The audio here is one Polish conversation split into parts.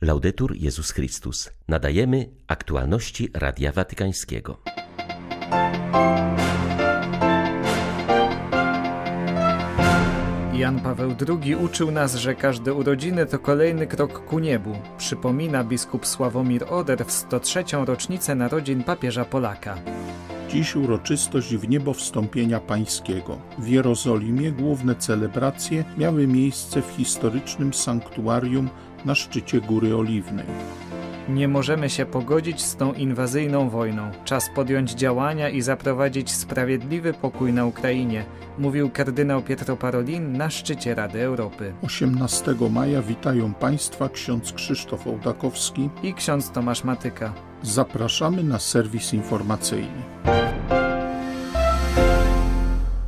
Laudetur Jezus Chrystus. Nadajemy aktualności Radia Watykańskiego. Jan Paweł II uczył nas, że każde urodziny to kolejny krok ku niebu. Przypomina biskup Sławomir Oder w 103. rocznicę narodzin papieża Polaka. Dziś uroczystość w niebo wstąpienia pańskiego. W Jerozolimie główne celebracje miały miejsce w historycznym sanktuarium na szczycie Góry Oliwnej. Nie możemy się pogodzić z tą inwazyjną wojną. Czas podjąć działania i zaprowadzić sprawiedliwy pokój na Ukrainie, mówił kardynał Pietro Parolin na szczycie Rady Europy. 18 maja witają Państwa ksiądz Krzysztof Ołdakowski i ksiądz Tomasz Matyka. Zapraszamy na serwis informacyjny.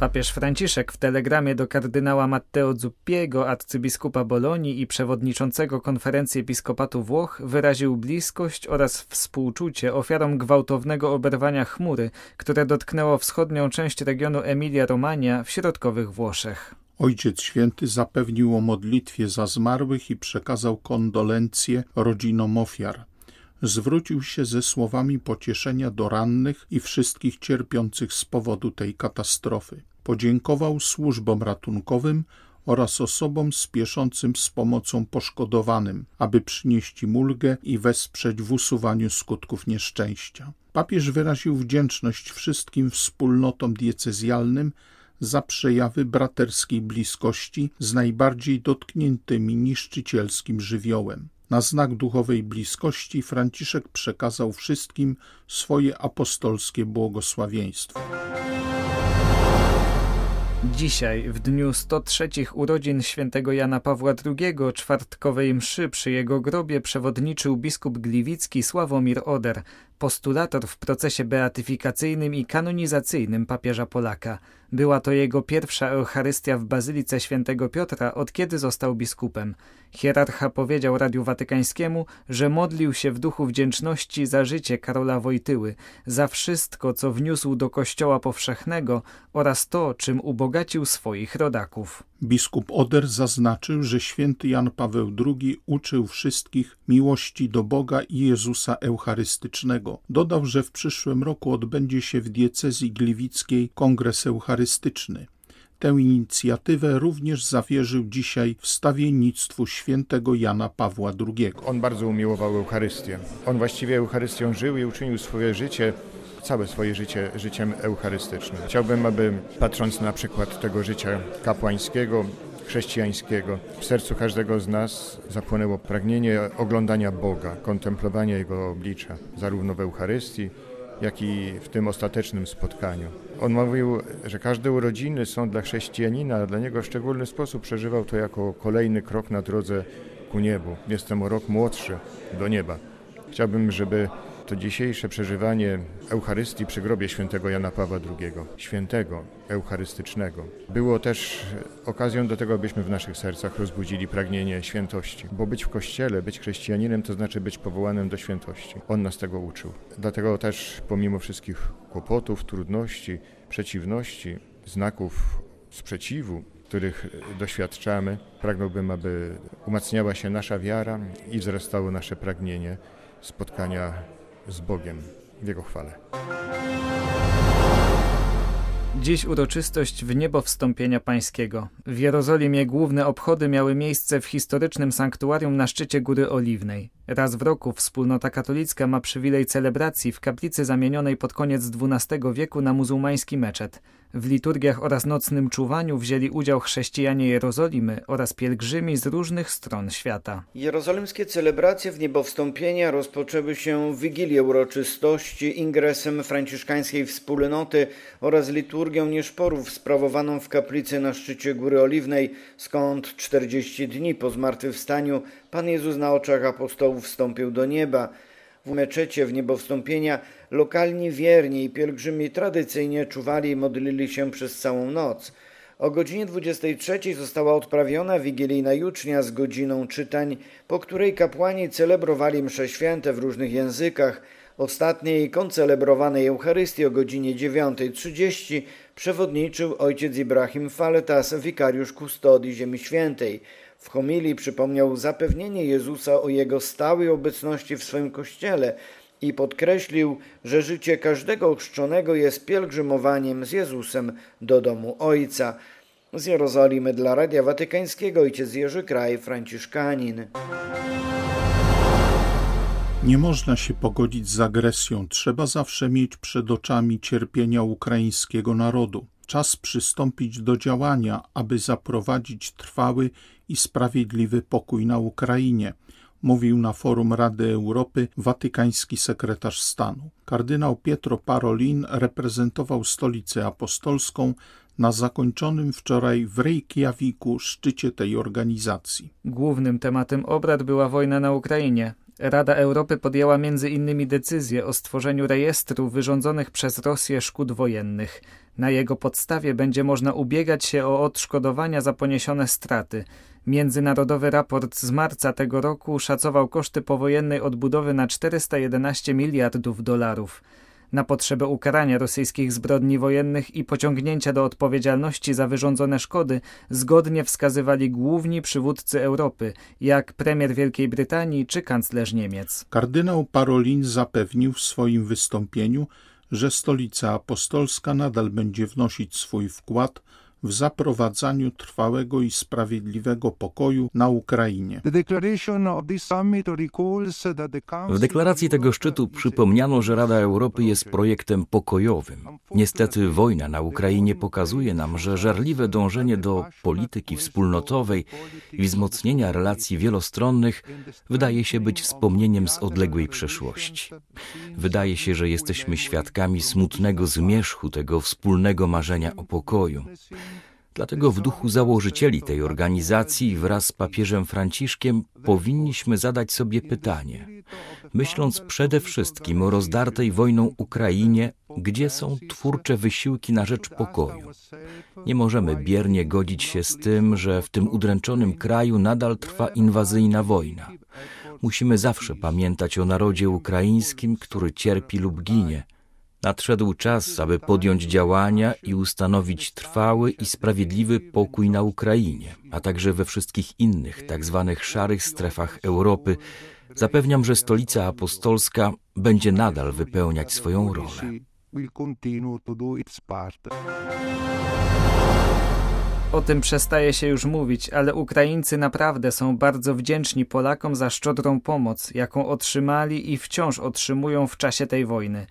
Papież Franciszek w telegramie do kardynała Matteo Zuppiego, arcybiskupa Bolonii i przewodniczącego Konferencji Episkopatu Włoch, wyraził bliskość oraz współczucie ofiarom gwałtownego oberwania chmury, które dotknęło wschodnią część regionu Emilia-Romagna w środkowych Włoszech. Ojciec Święty zapewnił o modlitwie za zmarłych i przekazał kondolencje rodzinom ofiar. Zwrócił się ze słowami pocieszenia do rannych i wszystkich cierpiących z powodu tej katastrofy. Podziękował służbom ratunkowym oraz osobom spieszącym z pomocą poszkodowanym, aby przynieść im ulgę i wesprzeć w usuwaniu skutków nieszczęścia. Papież wyraził wdzięczność wszystkim wspólnotom diecezjalnym za przejawy braterskiej bliskości z najbardziej dotkniętymi niszczycielskim żywiołem. Na znak duchowej bliskości Franciszek przekazał wszystkim swoje apostolskie błogosławieństwo. Dzisiaj, w dniu 103. urodzin świętego Jana Pawła II, czwartkowej mszy przy jego grobie przewodniczył biskup gliwicki Sławomir Oder, postulator w procesie beatyfikacyjnym i kanonizacyjnym papieża Polaka. Była to jego pierwsza Eucharystia w Bazylice Świętego Piotra, od kiedy został biskupem. Hierarcha powiedział Radiu Watykańskiemu, że modlił się w duchu wdzięczności za życie Karola Wojtyły, za wszystko, co wniósł do Kościoła powszechnego oraz to, czym ubogacił swoich rodaków. Biskup Oder zaznaczył, że święty Jan Paweł II uczył wszystkich miłości do Boga i Jezusa Eucharystycznego. Dodał, że w przyszłym roku odbędzie się w diecezji gliwickiej kongres eucharystyczny. Tę inicjatywę również zawierzył dzisiaj wstawiennictwu świętego Jana Pawła II. On bardzo umiłował Eucharystię. On właściwie Eucharystią żył i uczynił swoje życie, całe swoje życie, życiem eucharystycznym. Chciałbym, aby patrząc na przykład tego życia kapłańskiego, chrześcijańskiego, w sercu każdego z nas zapłonęło pragnienie oglądania Boga, kontemplowania Jego oblicza, zarówno w Eucharystii, jak i w tym ostatecznym spotkaniu. On mówił, że każde urodziny są dla chrześcijanina, a dla niego w szczególny sposób przeżywał to jako kolejny krok na drodze ku niebu. Jestem o rok młodszy do nieba. Chciałbym, żeby to dzisiejsze przeżywanie Eucharystii przy grobie świętego Jana Pawła II, świętego eucharystycznego, było też okazją do tego, abyśmy w naszych sercach rozbudzili pragnienie świętości. Bo być w Kościele, być chrześcijaninem, to znaczy być powołanym do świętości. On nas tego uczył. Dlatego też pomimo wszystkich kłopotów, trudności, przeciwności, znaków sprzeciwu, których doświadczamy, pragnąłbym, aby umacniała się nasza wiara i wzrastało nasze pragnienie spotkania z Bogiem w Jego chwale. Dziś uroczystość w niebo wstąpienia pańskiego. W Jerozolimie główne obchody miały miejsce w historycznym sanktuarium na szczycie Góry Oliwnej. Raz w roku wspólnota katolicka ma przywilej celebracji w kaplicy zamienionej pod koniec XII wieku na muzułmański meczet. W liturgiach oraz nocnym czuwaniu wzięli udział chrześcijanie Jerozolimy oraz pielgrzymi z różnych stron świata. Jerozolimskie celebracje w niebowstąpienia rozpoczęły się w wigilię uroczystości ingresem franciszkańskiej wspólnoty oraz liturgią nieszporów sprawowaną w kaplicy na szczycie Góry Oliwnej, skąd 40 dni po zmartwychwstaniu Pan Jezus na oczach apostołów wstąpił do nieba. W meczecie w niebowstąpienia lokalni wierni i pielgrzymi tradycyjnie czuwali i modlili się przez całą noc. O godzinie 23 została odprawiona wigilijna jucznia z godziną czytań, po której kapłani celebrowali msze święte w różnych językach. Ostatniej koncelebrowanej Eucharystii o godzinie 9:30 przewodniczył ojciec Ibrahim Faletas, wikariusz kustodii Ziemi Świętej. W homilii przypomniał zapewnienie Jezusa o Jego stałej obecności w swoim Kościele i podkreślił, że życie każdego ochrzczonego jest pielgrzymowaniem z Jezusem do domu Ojca. Z Jerozolimy dla Radia Watykańskiego ojciec Jerzy Kraj, franciszkanin. Nie można się pogodzić z agresją. Trzeba zawsze mieć przed oczami cierpienia ukraińskiego narodu. Czas przystąpić do działania, aby zaprowadzić trwały i sprawiedliwy pokój na Ukrainie, mówił na forum Rady Europy watykański sekretarz stanu. Kardynał Pietro Parolin reprezentował stolicę apostolską na zakończonym wczoraj w Reykjaviku szczycie tej organizacji. Głównym tematem obrad była wojna na Ukrainie. Rada Europy podjęła m.in. decyzję o stworzeniu rejestru wyrządzonych przez Rosję szkód wojennych. Na jego podstawie będzie można ubiegać się o odszkodowania za poniesione straty. Międzynarodowy raport z marca tego roku szacował koszty powojennej odbudowy na 411 miliardów dolarów. Na potrzeby ukarania rosyjskich zbrodni wojennych i pociągnięcia do odpowiedzialności za wyrządzone szkody zgodnie wskazywali główni przywódcy Europy, jak premier Wielkiej Brytanii czy kanclerz Niemiec. Kardynał Parolin zapewnił w swoim wystąpieniu, że Stolica Apostolska nadal będzie wnosić swój wkład w zaprowadzaniu trwałego i sprawiedliwego pokoju na Ukrainie. W deklaracji tego szczytu przypomniano, że Rada Europy jest projektem pokojowym. Niestety wojna na Ukrainie pokazuje nam, że żarliwe dążenie do polityki wspólnotowej i wzmocnienia relacji wielostronnych wydaje się być wspomnieniem z odległej przeszłości. Wydaje się, że jesteśmy świadkami smutnego zmierzchu tego wspólnego marzenia o pokoju. Dlatego w duchu założycieli tej organizacji wraz z papieżem Franciszkiem powinniśmy zadać sobie pytanie, myśląc przede wszystkim o rozdartej wojną Ukrainie, gdzie są twórcze wysiłki na rzecz pokoju. Nie możemy biernie godzić się z tym, że w tym udręczonym kraju nadal trwa inwazyjna wojna. Musimy zawsze pamiętać o narodzie ukraińskim, który cierpi lub ginie. Nadszedł czas, aby podjąć działania i ustanowić trwały i sprawiedliwy pokój na Ukrainie, a także we wszystkich innych tzw. szarych strefach Europy. Zapewniam, że Stolica Apostolska będzie nadal wypełniać swoją rolę. O tym przestaje się już mówić, ale Ukraińcy naprawdę są bardzo wdzięczni Polakom za szczodrą pomoc, jaką otrzymali i wciąż otrzymują w czasie tej wojny.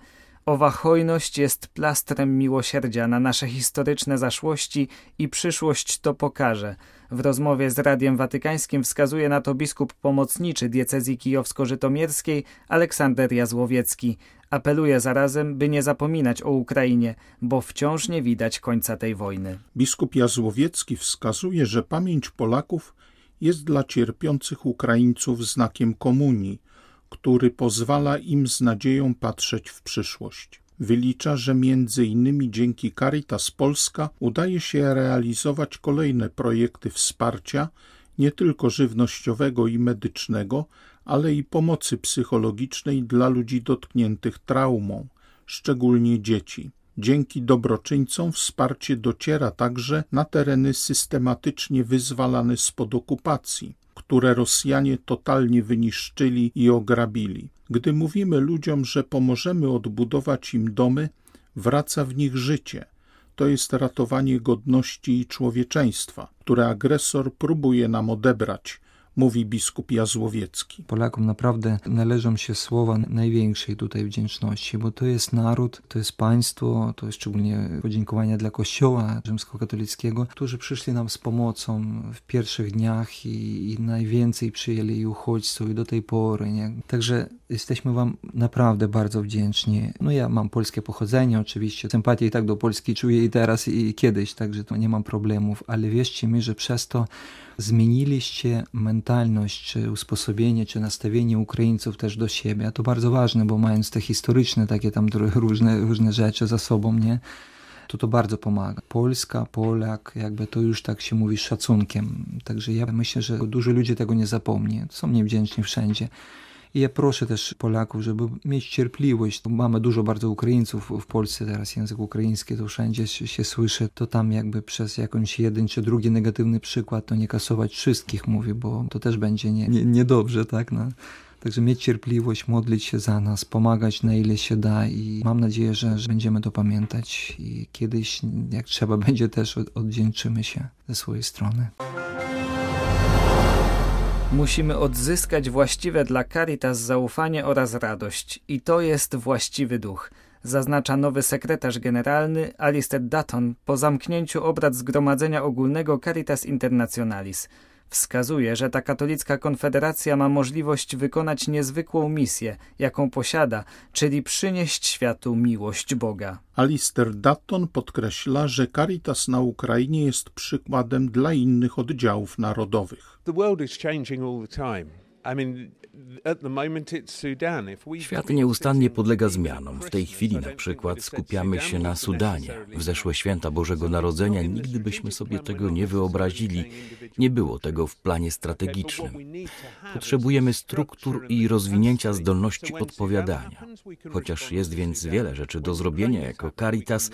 Owa hojność jest plastrem miłosierdzia na nasze historyczne zaszłości i przyszłość to pokaże. W rozmowie z Radiem Watykańskim wskazuje na to biskup pomocniczy diecezji kijowsko-żytomierskiej Aleksander Jazłowiecki. Apeluje zarazem, by nie zapominać o Ukrainie, bo wciąż nie widać końca tej wojny. Biskup Jazłowiecki wskazuje, że pamięć Polaków jest dla cierpiących Ukraińców znakiem komunii, który pozwala im z nadzieją patrzeć w przyszłość. Wylicza, że m.in. dzięki Caritas Polska udaje się realizować kolejne projekty wsparcia, nie tylko żywnościowego i medycznego, ale i pomocy psychologicznej dla ludzi dotkniętych traumą, szczególnie dzieci. Dzięki dobroczyńcom wsparcie dociera także na tereny systematycznie wyzwalane spod okupacji, które Rosjanie totalnie wyniszczyli i ograbili. Gdy mówimy ludziom, że pomożemy odbudować im domy, wraca w nich życie. To jest ratowanie godności i człowieczeństwa, które agresor próbuje nam odebrać, mówi biskup Jazłowiecki. Polakom naprawdę należą się słowa największej tutaj wdzięczności, bo to jest naród, to jest państwo, to jest szczególnie podziękowania dla Kościoła rzymskokatolickiego, którzy przyszli nam z pomocą w pierwszych dniach i najwięcej przyjęli i uchodźców i do tej pory. Nie? Także jesteśmy wam naprawdę bardzo wdzięczni. Ja mam polskie pochodzenie oczywiście, sympatię i tak do Polski czuję i teraz i kiedyś, także to nie mam problemów, ale wierzcie mi, że przez to zmieniliście mentalność, czy usposobienie, czy nastawienie Ukraińców też do siebie. A to bardzo ważne, bo mając te historyczne takie tam różne rzeczy za sobą, nie? To bardzo pomaga. Polska, Polak, jakby to już tak się mówi z szacunkiem. Także ja myślę, że dużo ludzi tego nie zapomni. Są niewdzięczni wszędzie. I ja proszę też Polaków, żeby mieć cierpliwość. Mamy dużo bardzo Ukraińców w Polsce, teraz język ukraiński to wszędzie się słyszy, to tam jakby przez jakąś jeden czy drugi negatywny przykład to nie kasować wszystkich, mówi, bo to też będzie niedobrze, tak? No. Także mieć cierpliwość, modlić się za nas, pomagać na ile się da i mam nadzieję, że będziemy to pamiętać i kiedyś, jak trzeba będzie, też odwdzięczymy się ze swojej strony. Musimy odzyskać właściwe dla Caritas zaufanie oraz radość. I to jest właściwy duch, zaznacza nowy sekretarz generalny Alistair Dutton po zamknięciu obrad Zgromadzenia Ogólnego Caritas Internationalis. Wskazuje, że ta katolicka konfederacja ma możliwość wykonać niezwykłą misję, jaką posiada, czyli przynieść światu miłość Boga. Alistair Dutton podkreśla, że Caritas na Ukrainie jest przykładem dla innych oddziałów narodowych. Świat nieustannie podlega zmianom. W tej chwili na przykład skupiamy się na Sudanie. W zeszłe święta Bożego Narodzenia nigdy byśmy sobie tego nie wyobrazili. Nie było tego w planie strategicznym. Potrzebujemy struktur i rozwinięcia zdolności odpowiadania. Chociaż jest więc wiele rzeczy do zrobienia jako Caritas,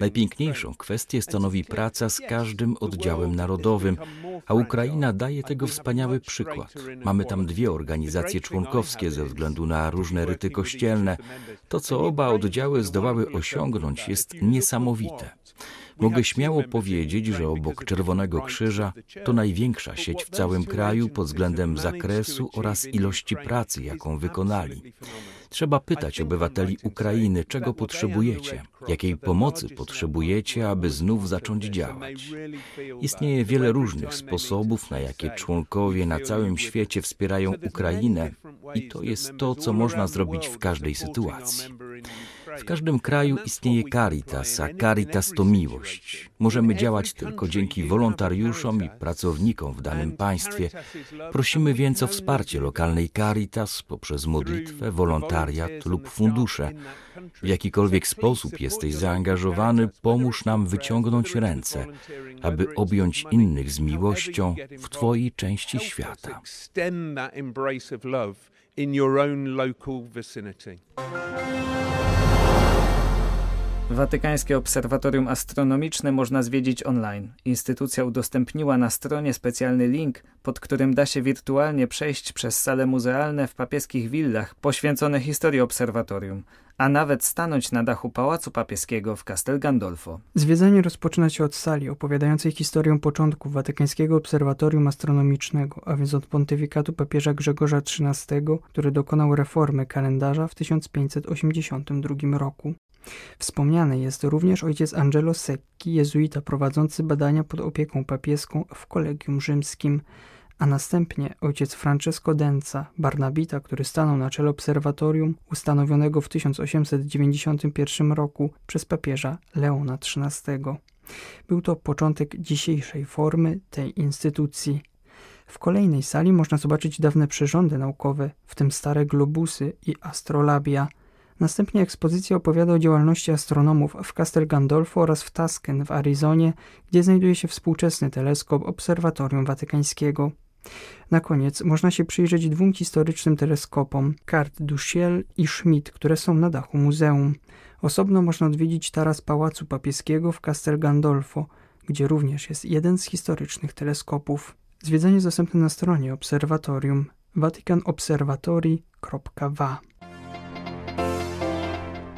najpiękniejszą kwestię stanowi praca z każdym oddziałem narodowym, a Ukraina daje tego wspaniały przykład. Mamy tam dwie organizacje członkowskie ze względu na różne ryty kościelne. To, co oba oddziały zdołały osiągnąć, jest niesamowite. Mogę śmiało powiedzieć, że obok Czerwonego Krzyża to największa sieć w całym kraju pod względem zakresu oraz ilości pracy, jaką wykonali. Trzeba pytać obywateli Ukrainy, czego potrzebujecie, jakiej pomocy potrzebujecie, aby znów zacząć działać. Istnieje wiele różnych sposobów, na jakie członkowie na całym świecie wspierają Ukrainę i to jest to, co można zrobić w każdej sytuacji. W każdym kraju istnieje Caritas, a Caritas to miłość. Możemy działać tylko dzięki wolontariuszom i pracownikom w danym państwie. Prosimy więc o wsparcie lokalnej Caritas poprzez modlitwę, wolontariat lub fundusze. W jakikolwiek sposób jesteś zaangażowany, pomóż nam wyciągnąć ręce, aby objąć innych z miłością w twojej części świata. Watykańskie Obserwatorium Astronomiczne można zwiedzić online. Instytucja udostępniła na stronie specjalny link, pod którym da się wirtualnie przejść przez sale muzealne w papieskich willach poświęcone historii obserwatorium, a nawet stanąć na dachu Pałacu Papieskiego w Castel Gandolfo. Zwiedzanie rozpoczyna się od sali opowiadającej historię początków Watykańskiego Obserwatorium Astronomicznego, a więc od pontyfikatu papieża Grzegorza XIII, który dokonał reformy kalendarza w 1582 roku. Wspomniany jest również ojciec Angelo Secchi, jezuita prowadzący badania pod opieką papieską w Kolegium Rzymskim, a następnie ojciec Francesco Denza, Barnabita, który stanął na czele obserwatorium ustanowionego w 1891 roku przez papieża Leona XIII. Był to początek dzisiejszej formy tej instytucji. W kolejnej sali można zobaczyć dawne przyrządy naukowe, w tym stare globusy i astrolabia. Następnie ekspozycja opowiada o działalności astronomów w Castel Gandolfo oraz w Tusken w Arizonie, gdzie znajduje się współczesny teleskop Obserwatorium Watykańskiego. Na koniec można się przyjrzeć dwóm historycznym teleskopom, Carte du ciel i Schmidt, które są na dachu muzeum. Osobno można odwiedzić taras Pałacu Papieskiego w Castel Gandolfo, gdzie również jest jeden z historycznych teleskopów. Zwiedzenie jest dostępne na stronie obserwatorium vaticanobservatori.va.